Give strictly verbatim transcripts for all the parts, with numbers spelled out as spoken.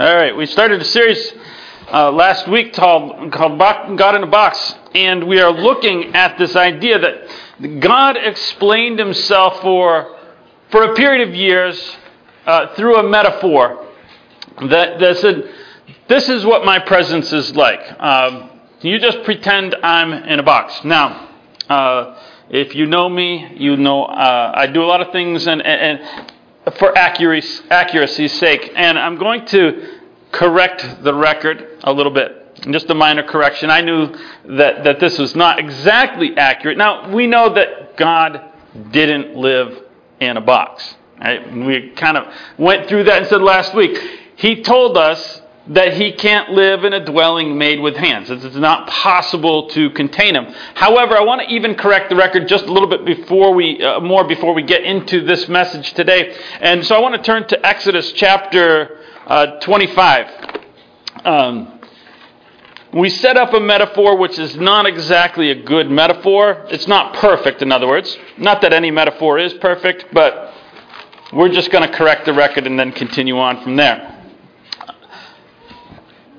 All right, we started a series uh, last week called, called God in a Box, and we are looking at this idea that God explained himself for for a period of years uh, through a metaphor that, that said, this is what my presence is like. Uh, you just pretend I'm in a box. Now, uh, if you know me, you know uh, I do a lot of things and... and, and for accuracy's sake, and I'm going to correct the record a little bit. Just a minor correction. I knew that, that this was not exactly accurate. Now, we know that God didn't live in a box. Right? We kind of went through that and said last week, he told us that he can't live in a dwelling made with hands. It's not possible to contain him. However, I want to even correct the record just a little bit before we uh, more before we get into this message today. And so I want to turn to Exodus chapter uh, twenty-five. Um, we set up a metaphor which is not exactly a good metaphor. It's not perfect, in other words. Not that any metaphor is perfect, but we're just going to correct the record and then continue on from there.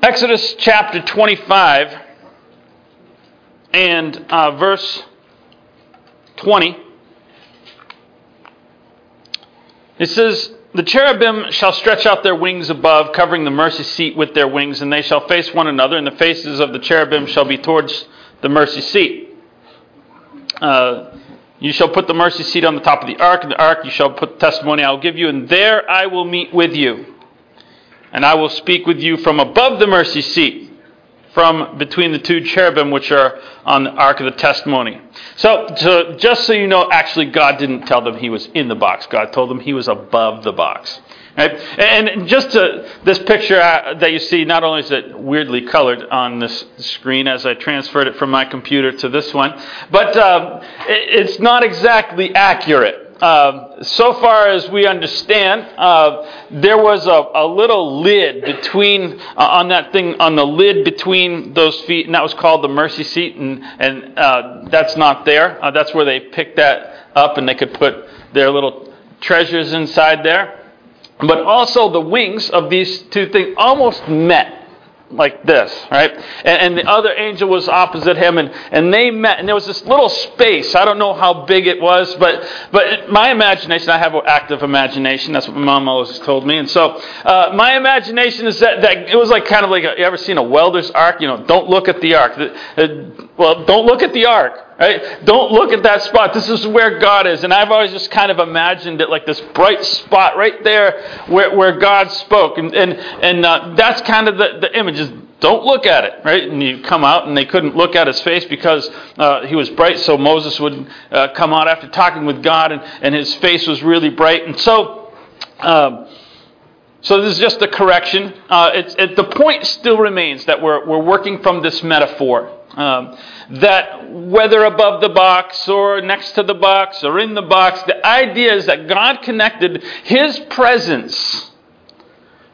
Exodus chapter twenty-five and uh, verse twenty. It says, "The cherubim shall stretch out their wings above, covering the mercy seat with their wings, and they shall face one another, and the faces of the cherubim shall be towards the mercy seat. Uh, you shall put the mercy seat on the top of the ark, and the ark you shall put the testimony I will give you, and there I will meet with you. And I will speak with you from above the mercy seat, from between the two cherubim which are on the Ark of the Testimony." So, so just so you know, actually God didn't tell them he was in the box. God told them he was above the box. Right? And just to, this picture that you see, not only is it weirdly colored on this screen as I transferred it from my computer to this one, but um, it's not exactly accurate. Uh, so far as we understand, uh, there was a, a little lid between uh, on that thing on the lid between those feet, and that was called the mercy seat, and and uh, that's not there. Uh, that's where they picked that up, and they could put their little treasures inside there. But also the wings of these two things almost met. Like this, right? And, and the other angel was opposite him, and, and they met, and there was this little space. I don't know how big it was, but but my imagination, I have an active imagination. That's what my mom always told me. And so uh, my imagination is that, that it was like kind of like, a, you ever seen a welder's arc? You know, don't look at the arc. Well, don't look at the arc. Right? Don't look at that spot. This is where God is. And I've always just kind of imagined it like this bright spot right there where, where God spoke. And and, and uh, that's kind of the, the image is don't look at it. Right? And you come out and they couldn't look at his face because uh, he was bright. So Moses would uh, come out after talking with God and, and his face was really bright. And so um, so this is just a correction. Uh, it's, it, the point still remains that we're we're working from this metaphor. Um, that whether above the box or next to the box or in the box, the idea is that God connected his presence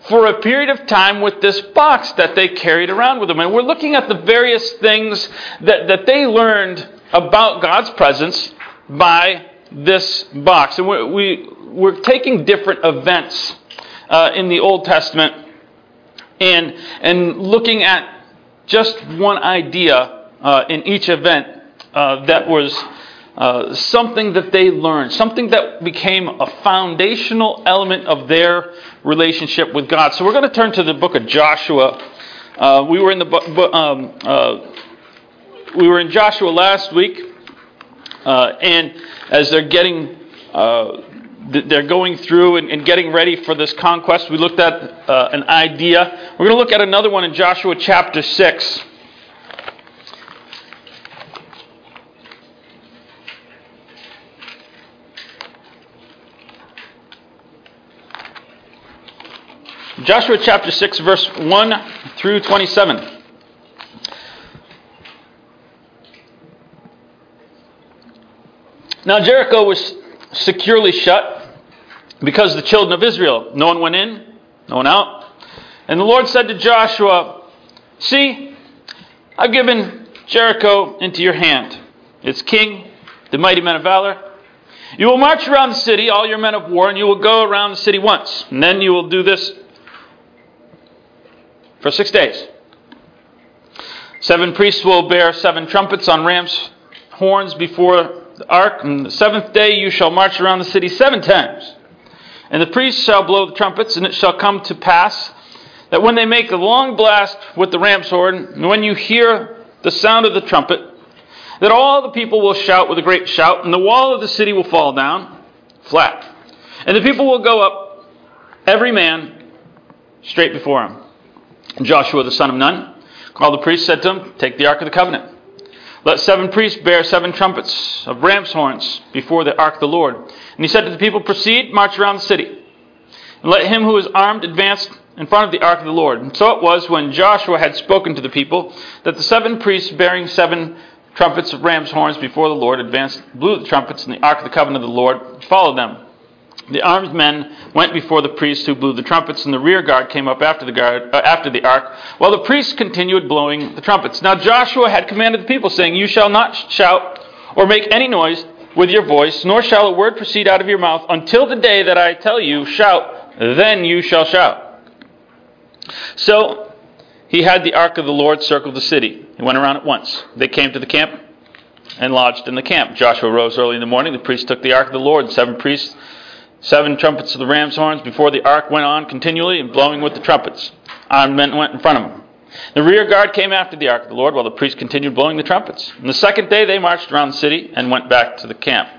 for a period of time with this box that they carried around with them. And we're looking at the various things that, that they learned about God's presence by this box. And we're, we, we're taking different events uh, in the Old Testament and and looking at just one idea uh, in each event uh, that was uh, something that they learned, something that became a foundational element of their relationship with God. So we're going to turn to the book of Joshua. Uh, we were in the bu- bu- um, uh, we were in Joshua last week, uh, and as they're getting uh, th- they're going through and, and getting ready for this conquest, we looked at uh, an idea. We're going to look at another one in Joshua chapter six. Joshua chapter six, verse one through twenty-seven. "Now Jericho was securely shut because the children of Israel, no one went in, no one out. And the Lord said to Joshua, 'See, I've given Jericho into your hand, its king, the mighty men of valor. You will march around the city, all your men of war, and you will go around the city once. And then you will do this for six days. Seven priests will bear seven trumpets on ram's horns before the ark. On the seventh day you shall march around the city seven times. And the priests shall blow the trumpets, and it shall come to pass that when they make a long blast with the ram's horn, and when you hear the sound of the trumpet, that all the people will shout with a great shout, and the wall of the city will fall down flat. And the people will go up, every man, straight before him. And Joshua the son of Nun called the priests, said to him, take the Ark of the Covenant. Let seven priests bear seven trumpets of ram's horns before the Ark of the Lord. And he said to the people, proceed, march around the city. And let him who is armed advance in front of the Ark of the Lord. And so it was, when Joshua had spoken to the people, that the seven priests bearing seven trumpets of ram's horns before the Lord advanced, blew the trumpets, and the Ark of the Covenant of the Lord followed them. The armed men went before the priests who blew the trumpets, and the rear guard came up after the guard, uh, after the ark, while the priests continued blowing the trumpets. Now Joshua had commanded the people, saying, you shall not shout or make any noise with your voice, nor shall a word proceed out of your mouth until the day that I tell you, shout, then you shall shout. So he had the ark of the Lord circle the city. He went around at once. They came to the camp and lodged in the camp. Joshua rose early in the morning. The priests took the ark of the Lord, and seven priests, seven trumpets of the ram's horns before the ark went on continually and blowing with the trumpets. Armed men went in front of them. The rear guard came after the ark of the Lord, while the priests continued blowing the trumpets. And the second day they marched around the city and went back to the camp.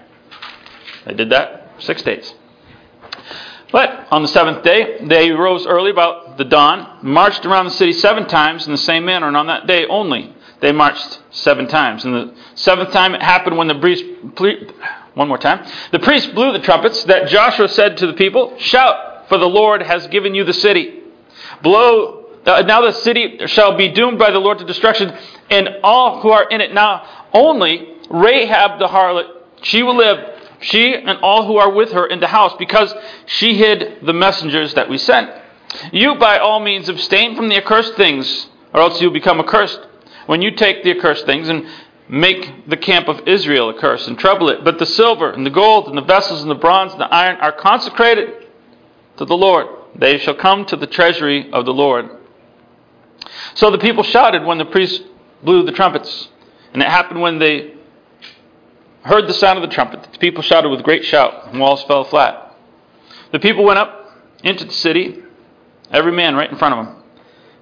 They did that for six days. But on the seventh day they rose early about the dawn, marched around the city seven times in the same manner, and on that day only they marched seven times. And the seventh time it happened when the priests... Ble- One more time. The priests blew the trumpets that Joshua said to the people, shout, for the Lord has given you the city. Blow, uh, now the city shall be doomed by the Lord to destruction, and all who are in it. Now only Rahab the harlot, she will live, she and all who are with her in the house, because she hid the messengers that we sent. You by all means abstain from the accursed things, or else you become accursed, when you take the accursed things and make the camp of Israel a curse and trouble it. But the silver and the gold and the vessels and the bronze and the iron are consecrated to the Lord. They shall come to the treasury of the Lord. So the people shouted when the priests blew the trumpets. And it happened when they heard the sound of the trumpet, that the people shouted with a great shout, and walls fell flat. The people went up into the city, every man right in front of them.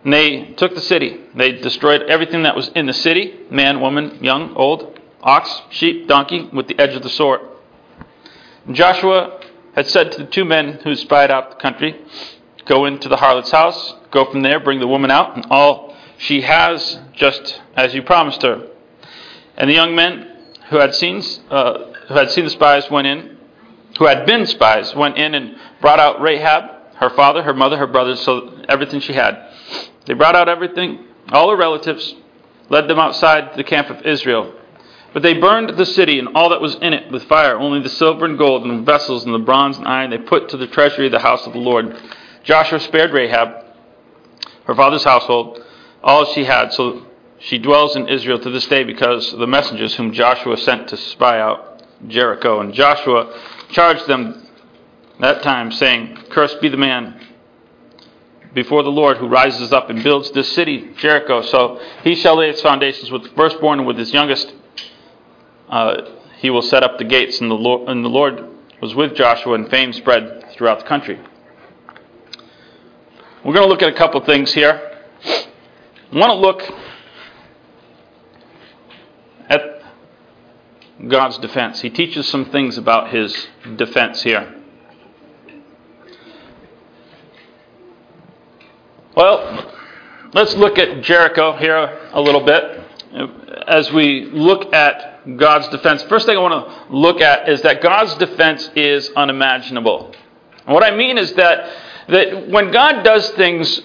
And they took the city. They destroyed everything that was in the city, man, woman, young, old, ox, sheep, donkey, with the edge of the sword. And Joshua had said to the two men who spied out the country, go into the harlot's house, go from there, bring the woman out, and all she has, just as you promised her. And the young men who had seen uh, who had seen the spies went in, who had been spies, went in and brought out Rahab, her father, her mother, her brothers, so everything she had. They brought out everything, all her relatives, led them outside the camp of Israel. But they burned the city and all that was in it with fire, only the silver and gold and the vessels and the bronze and iron they put to the treasury of the house of the Lord. Joshua spared Rahab, her father's household, all she had, so she dwells in Israel to this day because of the messengers whom Joshua sent to spy out Jericho. And Joshua charged them that time, saying, cursed be the man before the Lord who rises up and builds this city, Jericho. So he shall lay its foundations with the firstborn and with his youngest. Uh, he will set up the gates, and the, Lord, and the Lord was with Joshua, and fame spread throughout the country. We're going to look at a couple things here. I want to look at God's defense. He teaches some things about his defense here. Well, let's look at Jericho here a little bit. As we look at God's defense, first thing I want to look at is that God's defense is unimaginable. And what I mean is that, that when God does things,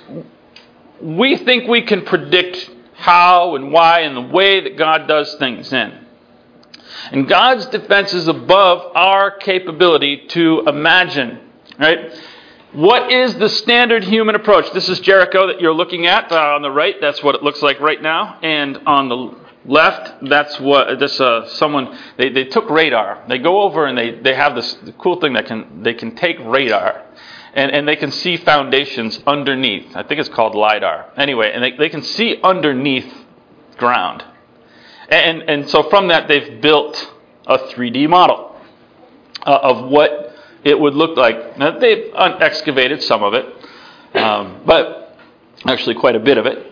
we think we can predict how and why and the way that God does things in. And God's defense is above our capability to imagine, right? What is the standard human approach? This is Jericho that you're looking at. Uh, on the right, that's what it looks like right now. And on the left, that's what this uh, someone, they, they took radar. They go over and they, they have this cool thing that can they can take radar. and, and they can see foundations underneath. I think it's called LIDAR. Anyway, and they, they can see underneath ground. And, and so from that, they've built a three D model uh, of what it would look like. Now, they've excavated some of it, um, but actually quite a bit of it.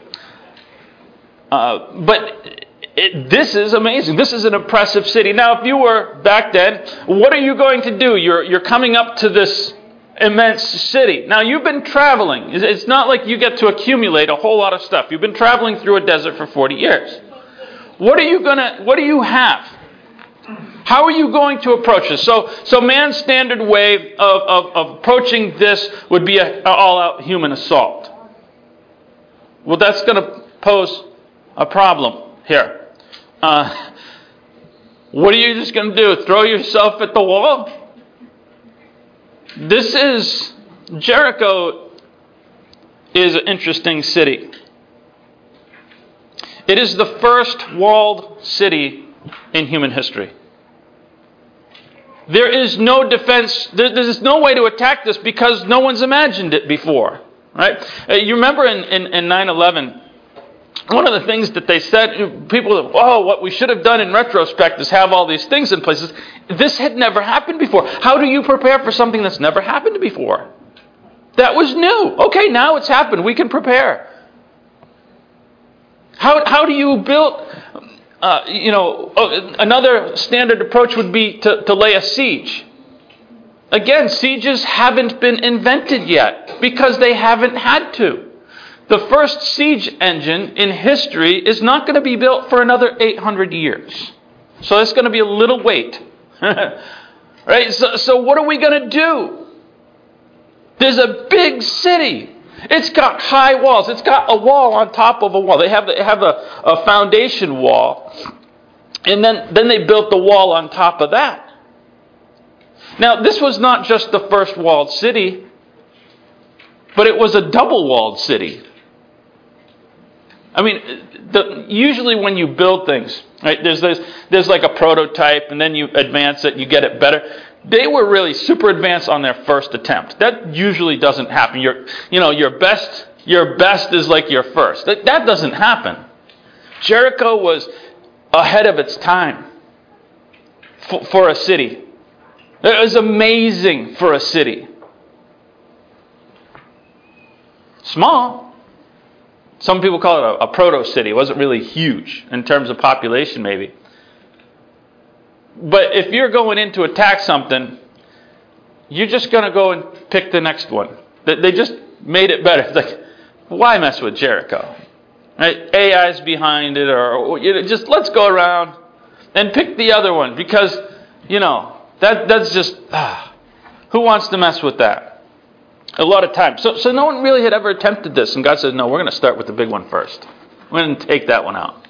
Uh, but it, this is amazing. This is an impressive city. Now, if you were back then, what are you going to do? You're you're coming up to this immense city. Now, you've been traveling. It's not like you get to accumulate a whole lot of stuff. You've been traveling through a desert for forty years. What are you gonna? What do you have? How are you going to approach this? So, so man's standard way of, of, of approaching this would be an all-out human assault. Well, that's going to pose a problem here. Uh, what are you just going to do? Throw yourself at the wall? This is... Jericho is an interesting city. It is the first walled city in human history. There is no defense. There, there is no way to attack this because no one's imagined it before. Right? You remember in, in, in nine eleven, one of the things that they said, people, oh, what we should have done in retrospect is have all these things in place. This had never happened before. How do you prepare for something that's never happened before? That was new. Okay, now it's happened. We can prepare. How how do you build... Uh, you know, another standard approach would be to, to lay a siege. Again, sieges haven't been invented yet because they haven't had to. The first siege engine in history is not going to be built for another eight hundred years. So it's going to be a little wait. Right? So, so what are we going to do? There's a big city. It's got high walls. It's got a wall on top of a wall. They have they have a, a foundation wall. And then, then they built the wall on top of that. Now, this was not just the first walled city, but it was a double-walled city. I mean, the, usually when you build things, right, there's, there's, there's like a prototype, and then you advance it, you get it better. They were really super advanced on their first attempt. That usually doesn't happen. Your, you know, your best, your best is like your first. That, that doesn't happen. Jericho was ahead of its time for, for a city. It was amazing for a city. Small. Some people call it a, a proto-city. It wasn't really huge in terms of population, maybe. But if you're going in to attack something, you're just going to go and pick the next one. They just made it better. It's like, why mess with Jericho? Right? A I's behind it, or you know, just let's go around and pick the other one because, you know, that that's just ah, who wants to mess with that? A lot of times. So, so no one really had ever attempted this, and God says, no, we're going to start with the big one first. We're going to take that one out.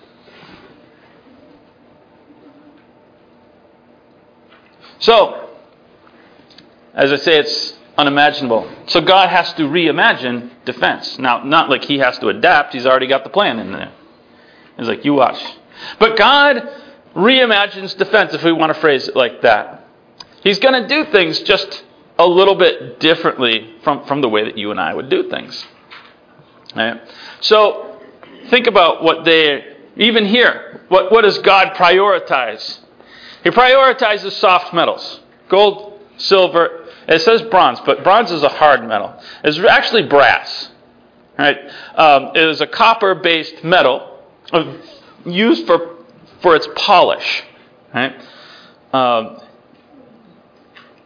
So, as I say, it's unimaginable. So God has to reimagine defense. Now, not like he has to adapt. He's already got the plan in there. He's like, you watch. But God reimagines defense, if we want to phrase it like that. He's going to do things just a little bit differently from, from the way that you and I would do things. Right? So, think about what they, even here, what, what does God prioritize? He prioritizes soft metals. Gold, silver, it says bronze, but bronze is a hard metal. It's actually brass. Right? Um, it is a copper-based metal used for for its polish. Right? Um,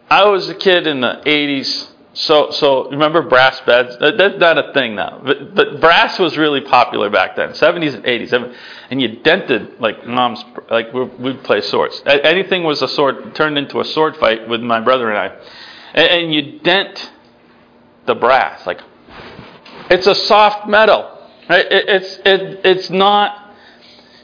I was a kid in the eighties, so so remember brass beds? That, that's not a thing now. But, but brass was really popular back then, seventies and eighties. And you dented, like, mom's, like, we'd play swords. Anything was a sword, turned into a sword fight with my brother and I. And, and you dent the brass. Like, it's a soft metal. Right? It, it's it, it's not...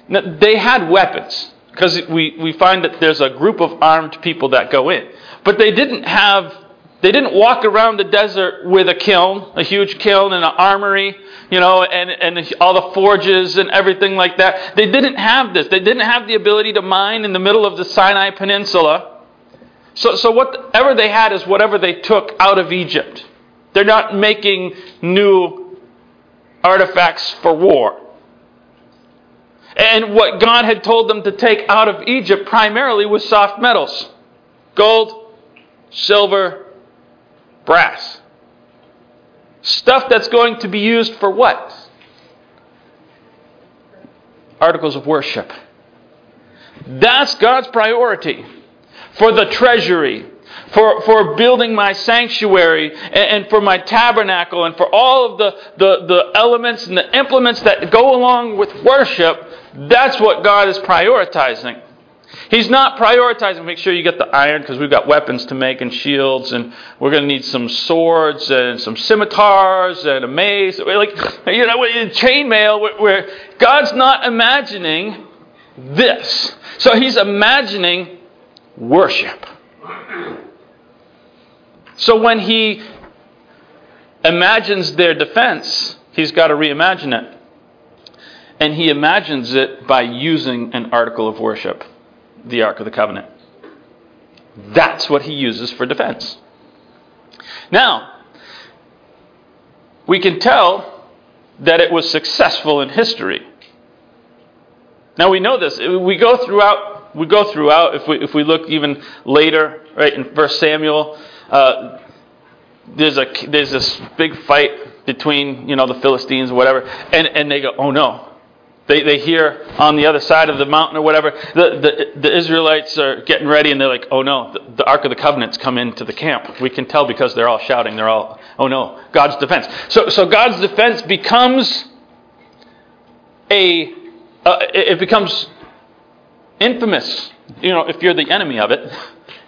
They had weapons. Because we, we find that there's a group of armed people that go in. But they didn't have... They didn't walk around the desert with a kiln, a huge kiln and an armory, you know, and, and all the forges and everything like that. They didn't have this. They didn't have the ability to mine in the middle of the Sinai Peninsula. So, so whatever they had is whatever they took out of Egypt. They're not making new artifacts for war. And what God had told them to take out of Egypt primarily was soft metals. Gold, silver, brass. Stuff that's going to be used for what? Articles of worship. That's God's priority for the treasury, for, for building my sanctuary and, and for my tabernacle and for all of the, the, the elements and the implements that go along with worship. That's what God is prioritizing. He's not prioritizing, make sure you get the iron because we've got weapons to make and shields and we're going to need some swords and some scimitars and a mace. Like, you know, chainmail, where God's not imagining this. So He's imagining worship. So when He imagines their defense, He's got to reimagine it. And He imagines it by using an article of worship, the Ark of the Covenant. That's what He uses for defense. Now, we can tell that it was successful in history. Now we know this. We go throughout. We go throughout. If we if we look even later, right in First Samuel, uh, there's a there's this big fight between you know the Philistines or whatever, and and they go, oh no. They they hear on the other side of the mountain or whatever, the, the, the Israelites are getting ready and they're like, oh no, the, the Ark of the Covenant's come into the camp. We can tell because they're all shouting, they're all, oh no, God's defense. So so God's defense becomes a, uh, it becomes infamous. You know, if you're the enemy of it,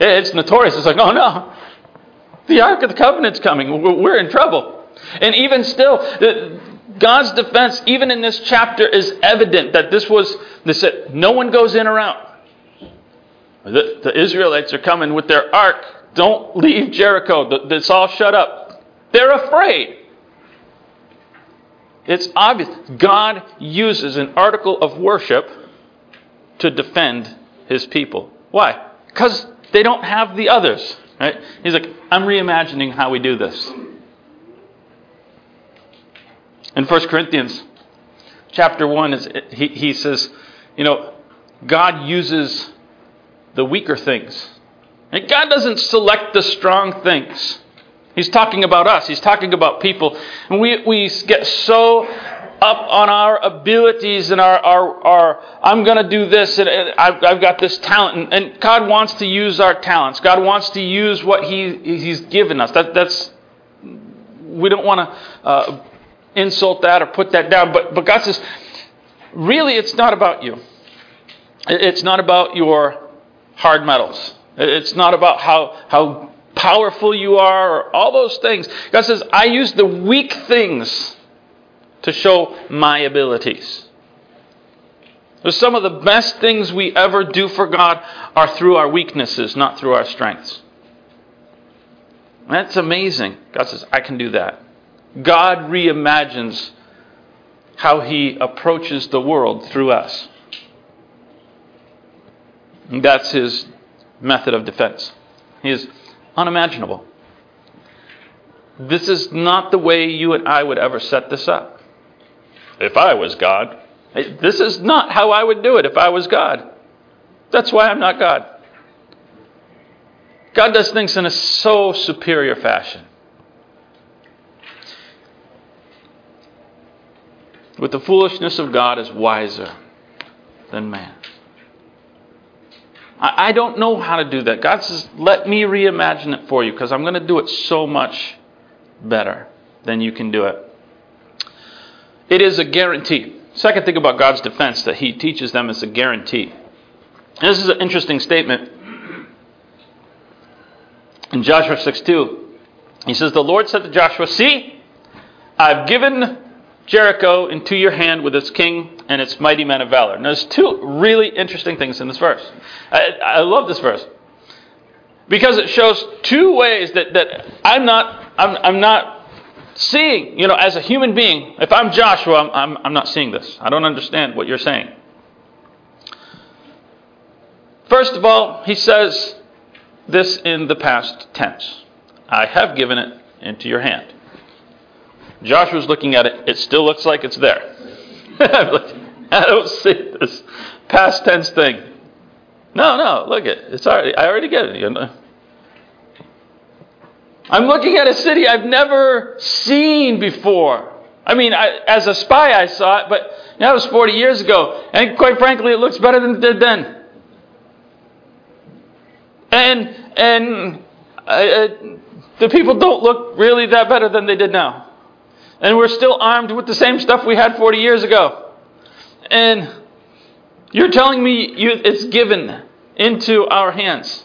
it's notorious. It's like, oh no, the Ark of the Covenant's coming. We're in trouble. And even still, the, God's defense, even in this chapter, is evident that this was, they said, no one goes in or out. The, the Israelites are coming with their ark. Don't leave Jericho. It's all shut up. They're afraid. It's obvious. God uses an article of worship to defend His people. Why? Because they don't have the others. Right? He's like, I'm reimagining how we do this. In First Corinthians chapter one, is, he, he says, you know, God uses the weaker things. And God doesn't select the strong things. He's talking about us. He's talking about people. And we, we get so up on our abilities and our, our, our I'm going to do this and, and I've, I've got this talent. And, and God wants to use our talents. God wants to use what He He's given us. That, that's we don't want to... Uh, insult that or put that down, but but God says, really, it's not about you. It's not about your hard metals. It's not about how how powerful you are or all those things. God says, I use the weak things to show my abilities. So some of the best things we ever do for God are through our weaknesses, not through our strengths. That's amazing. God says, I can do that. God reimagines how He approaches the world through us. And that's His method of defense. He is unimaginable. This is not the way you and I would ever set this up. If I was God, this is not how I would do it if I was God. That's why I'm not God. God does things in a so superior fashion. With the foolishness of God is wiser than man. I, I don't know how to do that. God says, let me reimagine it for you because I'm going to do it so much better than you can do it. It is a guarantee. Second thing about God's defense that He teaches them is a guarantee. And this is an interesting statement. In Joshua six two, he says, the Lord said to Joshua, see, I've given Jericho into your hand with its king and its mighty men of valor. Now, there's two really interesting things in this verse. I, I love this verse because it shows two ways that, that I'm not I'm I'm not seeing. You know, as a human being, if I'm Joshua, I'm, I'm I'm not seeing this. I don't understand what you're saying. First of all, he says this in the past tense. I have given it into your hand. Joshua's looking at it. It still looks like it's there. I don't see this past tense thing. No, no, look it. It's already. I already get it. You know? I'm looking at a city I've never seen before. I mean, I, as a spy I saw it, but you know, that was forty years ago. And quite frankly, it looks better than it did then. And and uh, the people don't look really that better than they did now. And we're still armed with the same stuff we had forty years ago. And you're telling me you, it's given into our hands.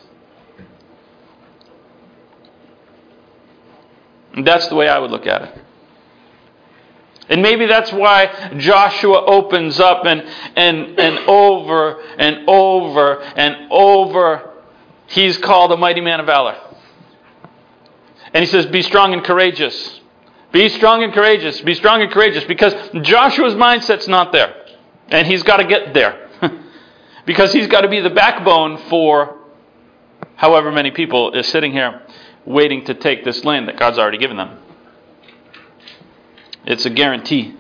And that's the way I would look at it. And maybe that's why Joshua opens up and and and over and over and over. He's called a mighty man of valor. And he says, be strong and courageous. Be strong and courageous. Be strong and courageous. Because Joshua's mindset's not there. And he's got to get there. Because he's got to be the backbone for however many people is sitting here waiting to take this land that God's already given them. It's a guarantee.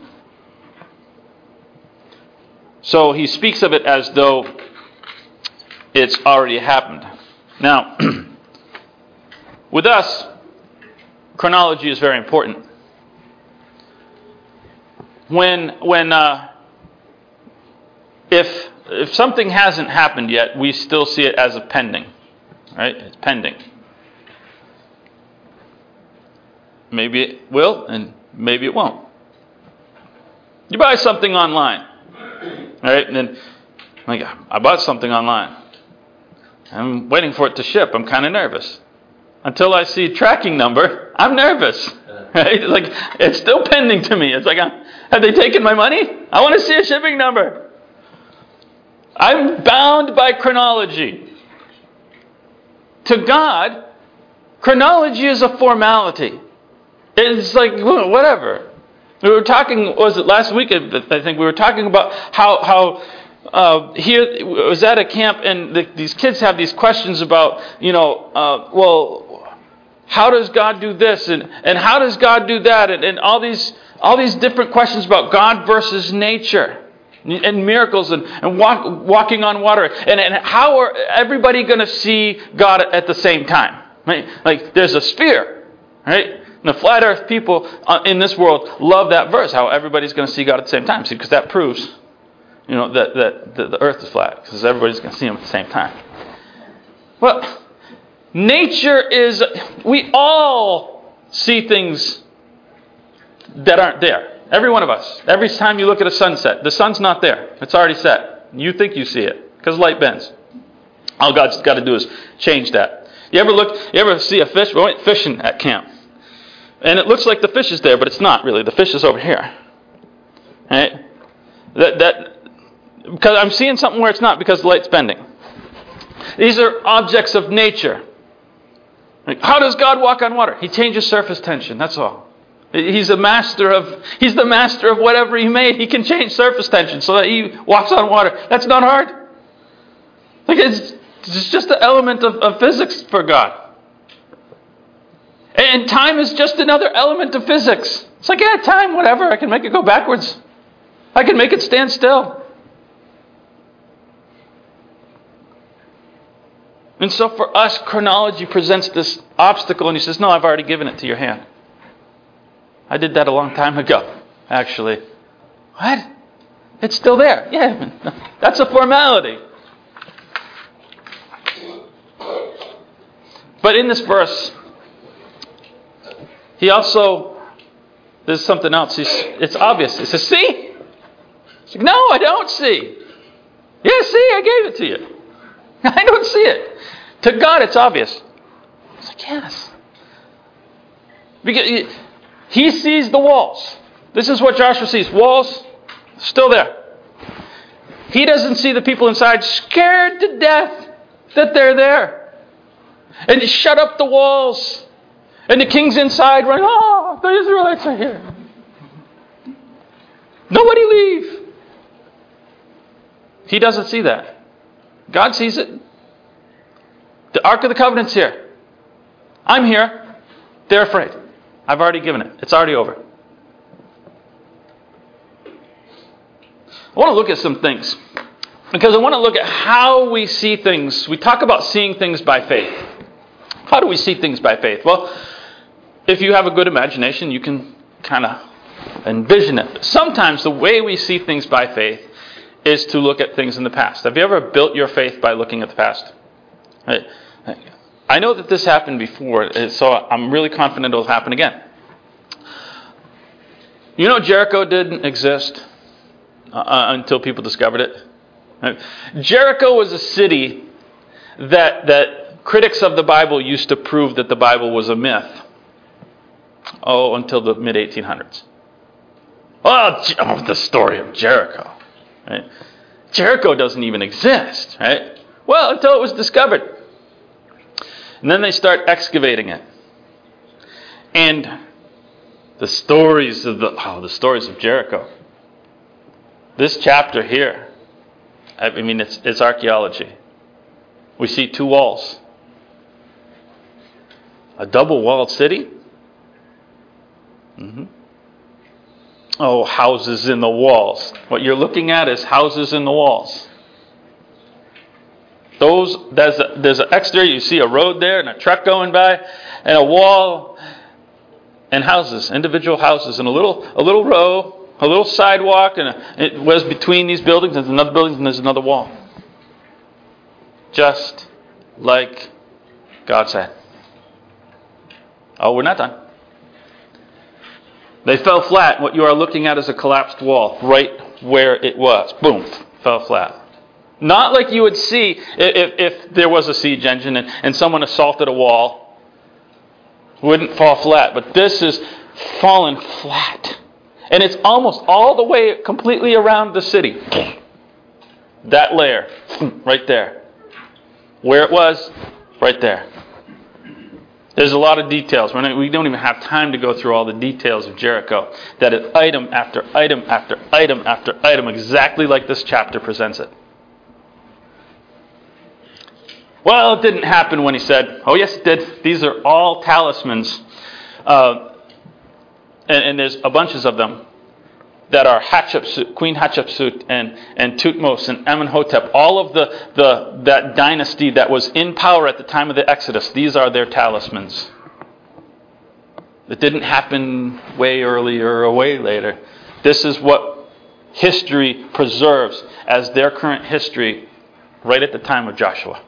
So he speaks of it as though it's already happened. Now, with us, chronology is very important. When, when, uh, if if something hasn't happened yet, we still see it as a pending, right? It's pending. Maybe it will, and maybe it won't. You buy something online, right? And then, like, I bought something online. I'm waiting for it to ship. I'm kind of nervous. Until I see a tracking number, I'm nervous. Right? It's like, it's still pending to me. It's like, I'm, have they taken my money? I want to see a shipping number. I'm bound by chronology. To God, chronology is a formality. It's like, whatever. We were talking, was it last week? I think we were talking about how... how Uh, here, I was at a camp, and the, these kids have these questions about, you know, uh, well, how does God do this, and, and how does God do that, and, and all these all these different questions about God versus nature, and, and miracles, and, and walk, walking on water, and, and how are everybody going to see God at the same time? Right? Like, there's a sphere, right? And the flat earth people in this world love that verse, how everybody's going to see God at the same time, see, because that proves... You know, that, that, that the earth is flat, because everybody's going to see them at the same time. Well, nature is... We all see things that aren't there. Every one of us. Every time you look at a sunset, the sun's not there. It's already set. You think you see it, because light bends. All God's got to do is change that. You ever look? You ever see a fish? We went fishing at camp. And it looks like the fish is there, but it's not really. The fish is over here. All right? That... that Because I'm seeing something where it's not, because the light's bending. These are objects of nature. Like, how does God walk on water? He changes surface tension. That's all. He's a master of. He's the master of whatever He made. He can change surface tension so that He walks on water. That's not hard. Like it's, it's just an element of, of physics for God. And time is just another element of physics. It's like, yeah, time, whatever. I can make it go backwards. I can make it stand still. And so for us, chronology presents this obstacle, and he says, no, I've already given it to your hand. I did that a long time ago, actually. What? It's still there. Yeah, that's a formality. But in this verse, he also, there's something else. He's, it's obvious. He says, see? He's like, no, I don't see. Yeah, see, I gave it to you. I don't see it. To God, it's obvious. He's like, yes. Because He sees the walls. This is what Joshua sees. Walls, still there. He doesn't see the people inside scared to death that they're there. And they shut up the walls. And the king's inside running, oh, the Israelites are here. Nobody leave. He doesn't see that. God sees it. The Ark of the Covenant's here. I'm here. They're afraid. I've already given it. It's already over. I want to look at some things, because I want to look at how we see things. We talk about seeing things by faith. How do we see things by faith? Well, if you have a good imagination, you can kind of envision it. But sometimes the way we see things by faith is to look at things in the past. Have you ever built your faith by looking at the past? I know that this happened before, so I'm really confident it will happen again. You know, Jericho didn't exist Uh, until people discovered it. Right? Jericho was a city that that critics of the Bible used to prove that the Bible was a myth. Oh, until the mid eighteen hundreds. Oh, oh the story of Jericho. Right? Jericho doesn't even exist. Right? Well, until it was discovered. And then they start excavating it. And the stories of the oh, the stories of Jericho. This chapter here, I mean, it's, it's archaeology. We see two walls. A double-walled city. Mm-hmm. Oh, houses in the walls. What you're looking at is houses in the walls. Those There's, a, there's an exterior, you see a road there and a truck going by, and a wall and houses, individual houses, and a little, a little row. A little sidewalk, and it was between these buildings, and there's another building, and there's another wall. Just like God said. Oh, we're not done. They fell flat. What you are looking at is a collapsed wall, right where it was. Boom, fell flat. Not like you would see if, if there was a siege engine and, and someone assaulted a wall. Wouldn't fall flat, but this is fallen flat. And it's almost all the way completely around the city. That layer, right there. Where it was, right there. There's a lot of details. We're not, we don't even have time to go through all the details of Jericho. That is item after item after item after item, exactly like this chapter presents it. Well, it didn't happen when he said, oh yes it did. These are all talismans. Uh, And, and there's a bunches of them that are Hatshepsut, Queen Hatshepsut and, and Thutmose and Amenhotep. All of the, the that dynasty that was in power at the time of the Exodus. These are their talismans. It didn't happen way earlier or way later. This is what history preserves as their current history right at the time of Joshua,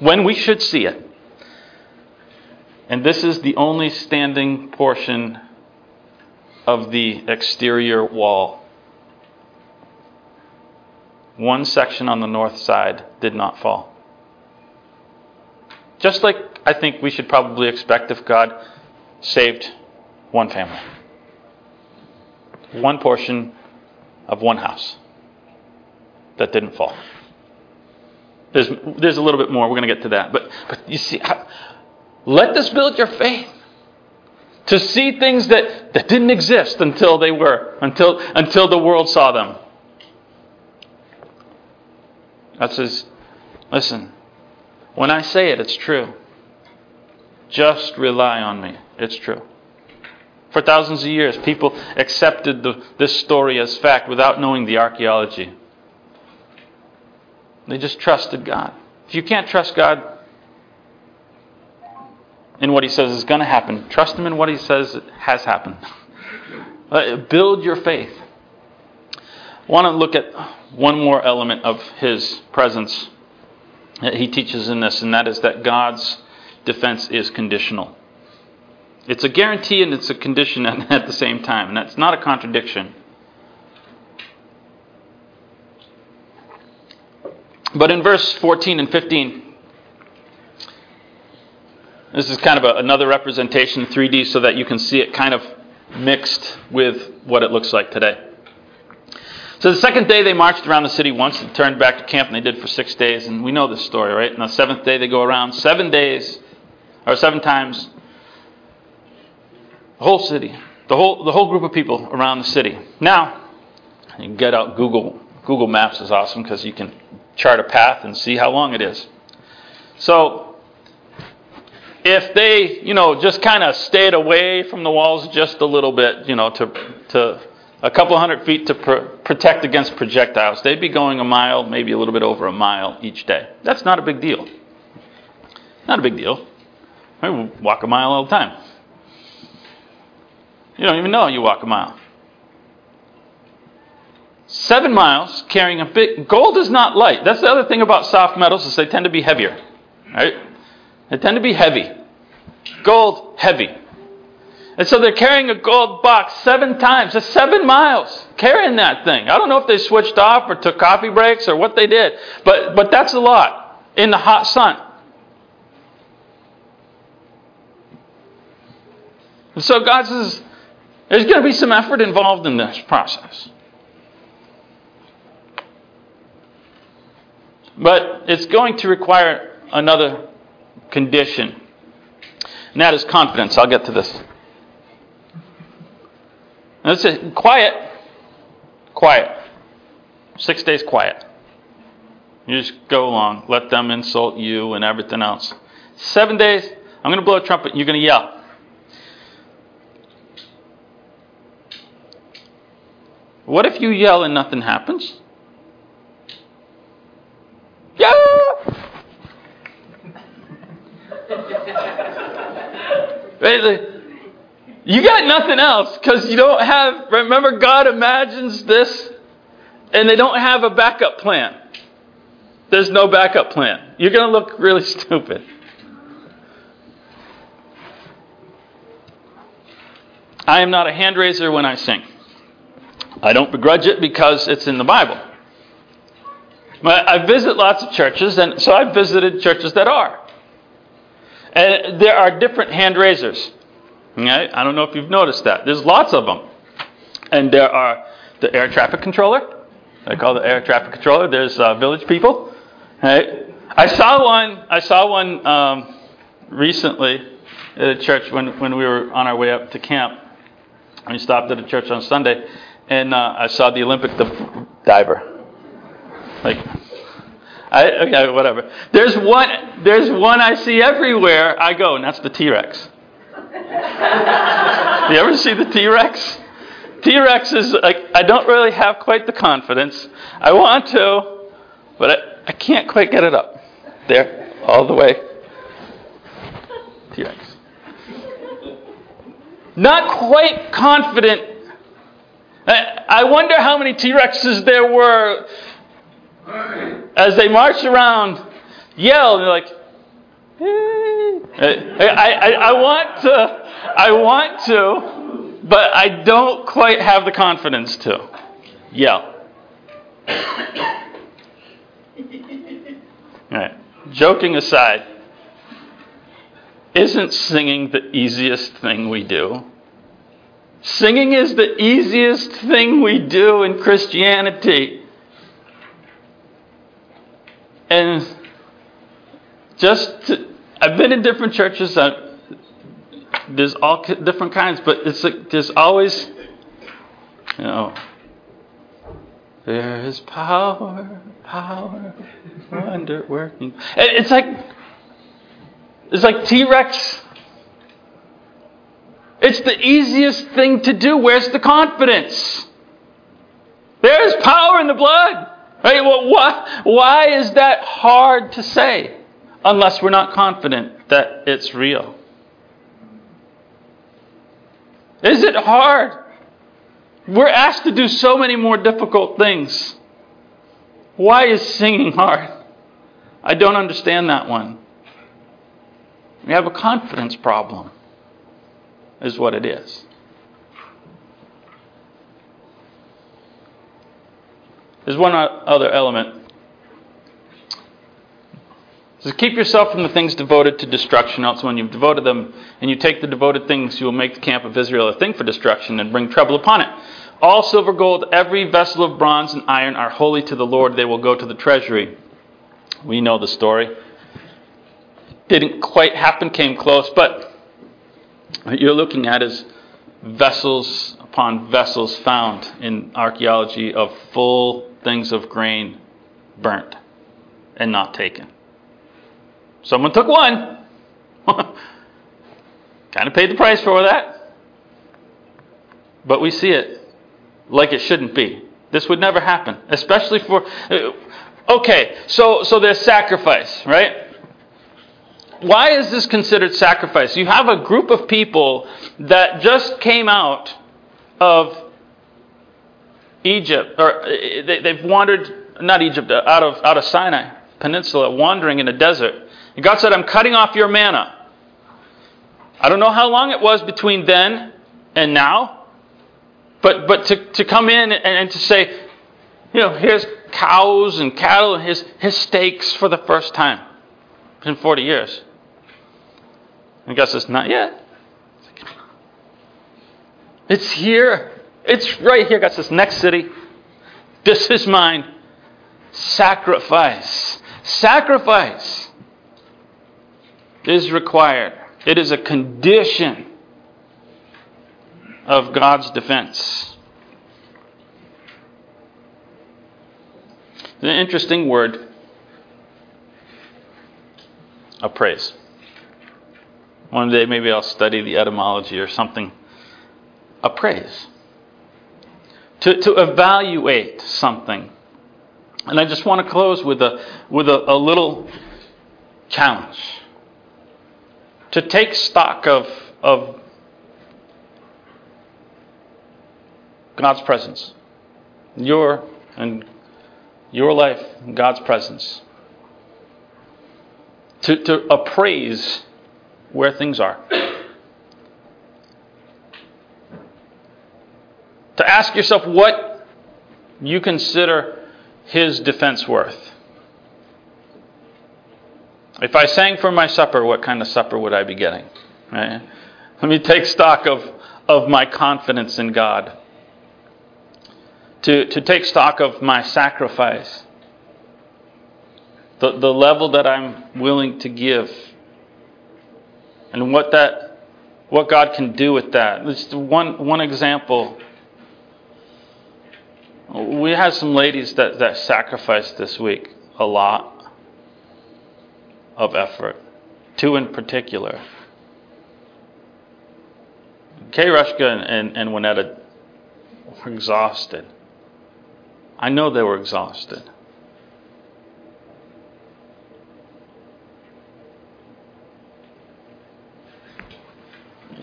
when we should see it. And this is the only standing portion of the exterior wall. One section on the north side did not fall. Just like I think we should probably expect if God saved one family. One portion of one house that didn't fall. There's, there's a little bit more. We're going to get to that. But, but you see, let this build your faith. To see things that, that didn't exist until they were, until until the world saw them. That says, listen, when I say it, it's true. Just rely on me. It's true. For thousands of years, people accepted the, this story as fact without knowing the archaeology. They just trusted God. If you can't trust God in what he says is going to happen, trust him in what he says has happened. Build your faith. I want to look at one more element of his presence that he teaches in this, and that is that God's defense is conditional. It's a guarantee and it's a condition at the same time, and that's not a contradiction. But in verse fourteen and fifteen... this is kind of a, another representation in three D so that you can see it kind of mixed with what it looks like today. So the second day they marched around the city once and turned back to camp, and they did for six days. And we know this story, right? And the seventh day they go around seven days, or seven times, the whole city, the whole the whole group of people around the city. Now, you can get out Google. Google Maps is awesome because you can chart a path and see how long it is. So if they, you know, just kind of stayed away from the walls just a little bit, you know, to to a couple hundred feet to pr- protect against projectiles, they'd be going a mile, maybe a little bit over a mile each day. That's not a big deal. Not a big deal. I walk a mile all the time. You don't even know you walk a mile. Seven miles carrying a big... Gold is not light. That's the other thing about soft metals is they tend to be heavier. Right? They tend to be heavy. Gold, heavy. And so they're carrying a gold box seven times. That's seven miles carrying that thing. I don't know if they switched off or took coffee breaks or what they did. But, but that's a lot in the hot sun. And so God says, there's going to be some effort involved in this process. But it's going to require another condition. And that is confidence. I'll get to this. Let's say, quiet. Quiet. Six days quiet. You just go along. Let them insult you and everything else. Seven days, I'm going to blow a trumpet and you're going to yell. What if you yell and nothing happens? Yeah! You got nothing else because you don't have... Remember, God imagines this and they don't have a backup plan. There's no backup plan. You're going to look really stupid. I am not a hand raiser when I sing. I don't begrudge it because it's in the Bible. But I visit lots of churches, and so I've visited churches that are. And there are different hand raisers. Okay? I don't know if you've noticed that. There's lots of them. And there are the air traffic controller. They call the air traffic controller. There's uh, village people. Okay? I saw one, I saw one um, recently at a church when, when we were on our way up to camp. We stopped at a church on Sunday. And uh, I saw the Olympic di- diver. Like, I, okay, whatever. There's one. There's one I see everywhere I go, and that's the T-Rex. You ever see the T-Rex? T-Rex is like I don't really have quite the confidence. I want to, but I, I can't quite get it up. There, all the way. T-Rex. Not quite confident. I wonder how many T-Rexes there were as they marched around, yelled, they're like, hey. I, I, I want to, I want to, but I don't quite have the confidence to yell. All right. Joking aside, isn't singing the easiest thing we do? Singing is the easiest thing we do in Christianity. And just, to, I've been in different churches. I, there's all different kinds, but it's like there's always, you know, there is power, power, wonder working. It's like, it's like T-Rex. It's the easiest thing to do. Where's the confidence? There's power in the blood. Right? Well, why, why is that hard to say? Unless we're not confident that it's real. Is it hard? We're asked to do so many more difficult things. Why is singing hard? I don't understand that one. We have a confidence problem. Is what it is. There's one other element. It says, keep yourself from the things devoted to destruction, else when you've devoted them, and you take the devoted things, you will make the camp of Israel a thing for destruction, and bring trouble upon it. All silver, gold, every vessel of bronze and iron are holy to the Lord. They will go to the treasury. We know the story. Didn't quite happen, came close, but what you're looking at is vessels upon vessels found in archaeology of full things of grain burnt and not taken. Someone took one. Kind of paid the price for that. But we see it like it shouldn't be. This would never happen. Especially for... Okay, so, so there's sacrifice, right? Why is this considered sacrifice? You have a group of people that just came out of Egypt, or they, they've wandered, not Egypt, out of out of Sinai Peninsula, wandering in a desert. And God said, I'm cutting off your manna. I don't know how long it was between then and now, but but to, to come in and, and to say, you know, here's cows and cattle and his, his steaks for the first time in forty years. And God says, not yet. It's here. It's right here. God says, next city. This is mine. Sacrifice. Sacrifice is required. It is a condition of God's defense. It's an interesting word. Appraise. One day maybe I'll study the etymology or something. Appraise. To, to evaluate something. And I just want to close with a with a, a little challenge. To take stock of, of God's presence. Your and your life in God's presence. To, to appraise where things are. To ask yourself what you consider His defense worth. If I sang for my supper, what kind of supper would I be getting? Right? Let me take stock of, of my confidence in God. To, to take stock of my sacrifice. The, the level that I'm willing to give. And what that what God can do with that. Just one, one example. We had some ladies that, that sacrificed this week a lot of effort. Two in particular. Kay Rushka and, and, and Winetta were exhausted. I know they were exhausted.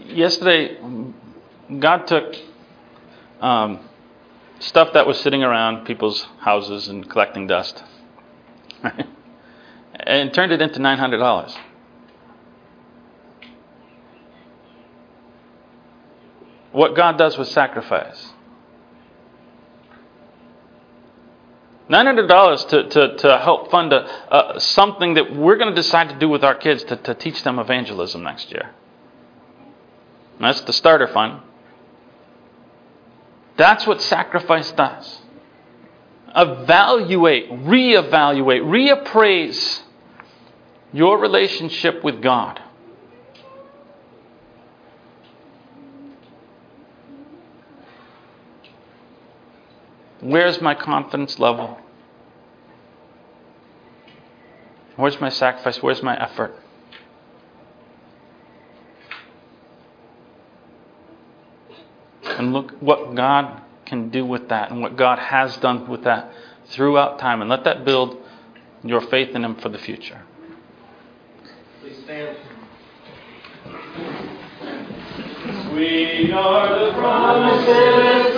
Yesterday, God took... Um, stuff that was sitting around people's houses and collecting dust, right? And turned it into nine hundred dollars. What God does with sacrifice. nine hundred dollars to, to, to help fund a, uh, something that we're going to decide to do with our kids to, to teach them evangelism next year. And that's the starter fund. That's what sacrifice does. Evaluate, reevaluate, reappraise your relationship with God. Where's my confidence level? Where's my sacrifice? Where's my effort? And look what God can do with that and what God has done with that throughout time. And let that build your faith in Him for the future. Please stand. Sweet are the promises.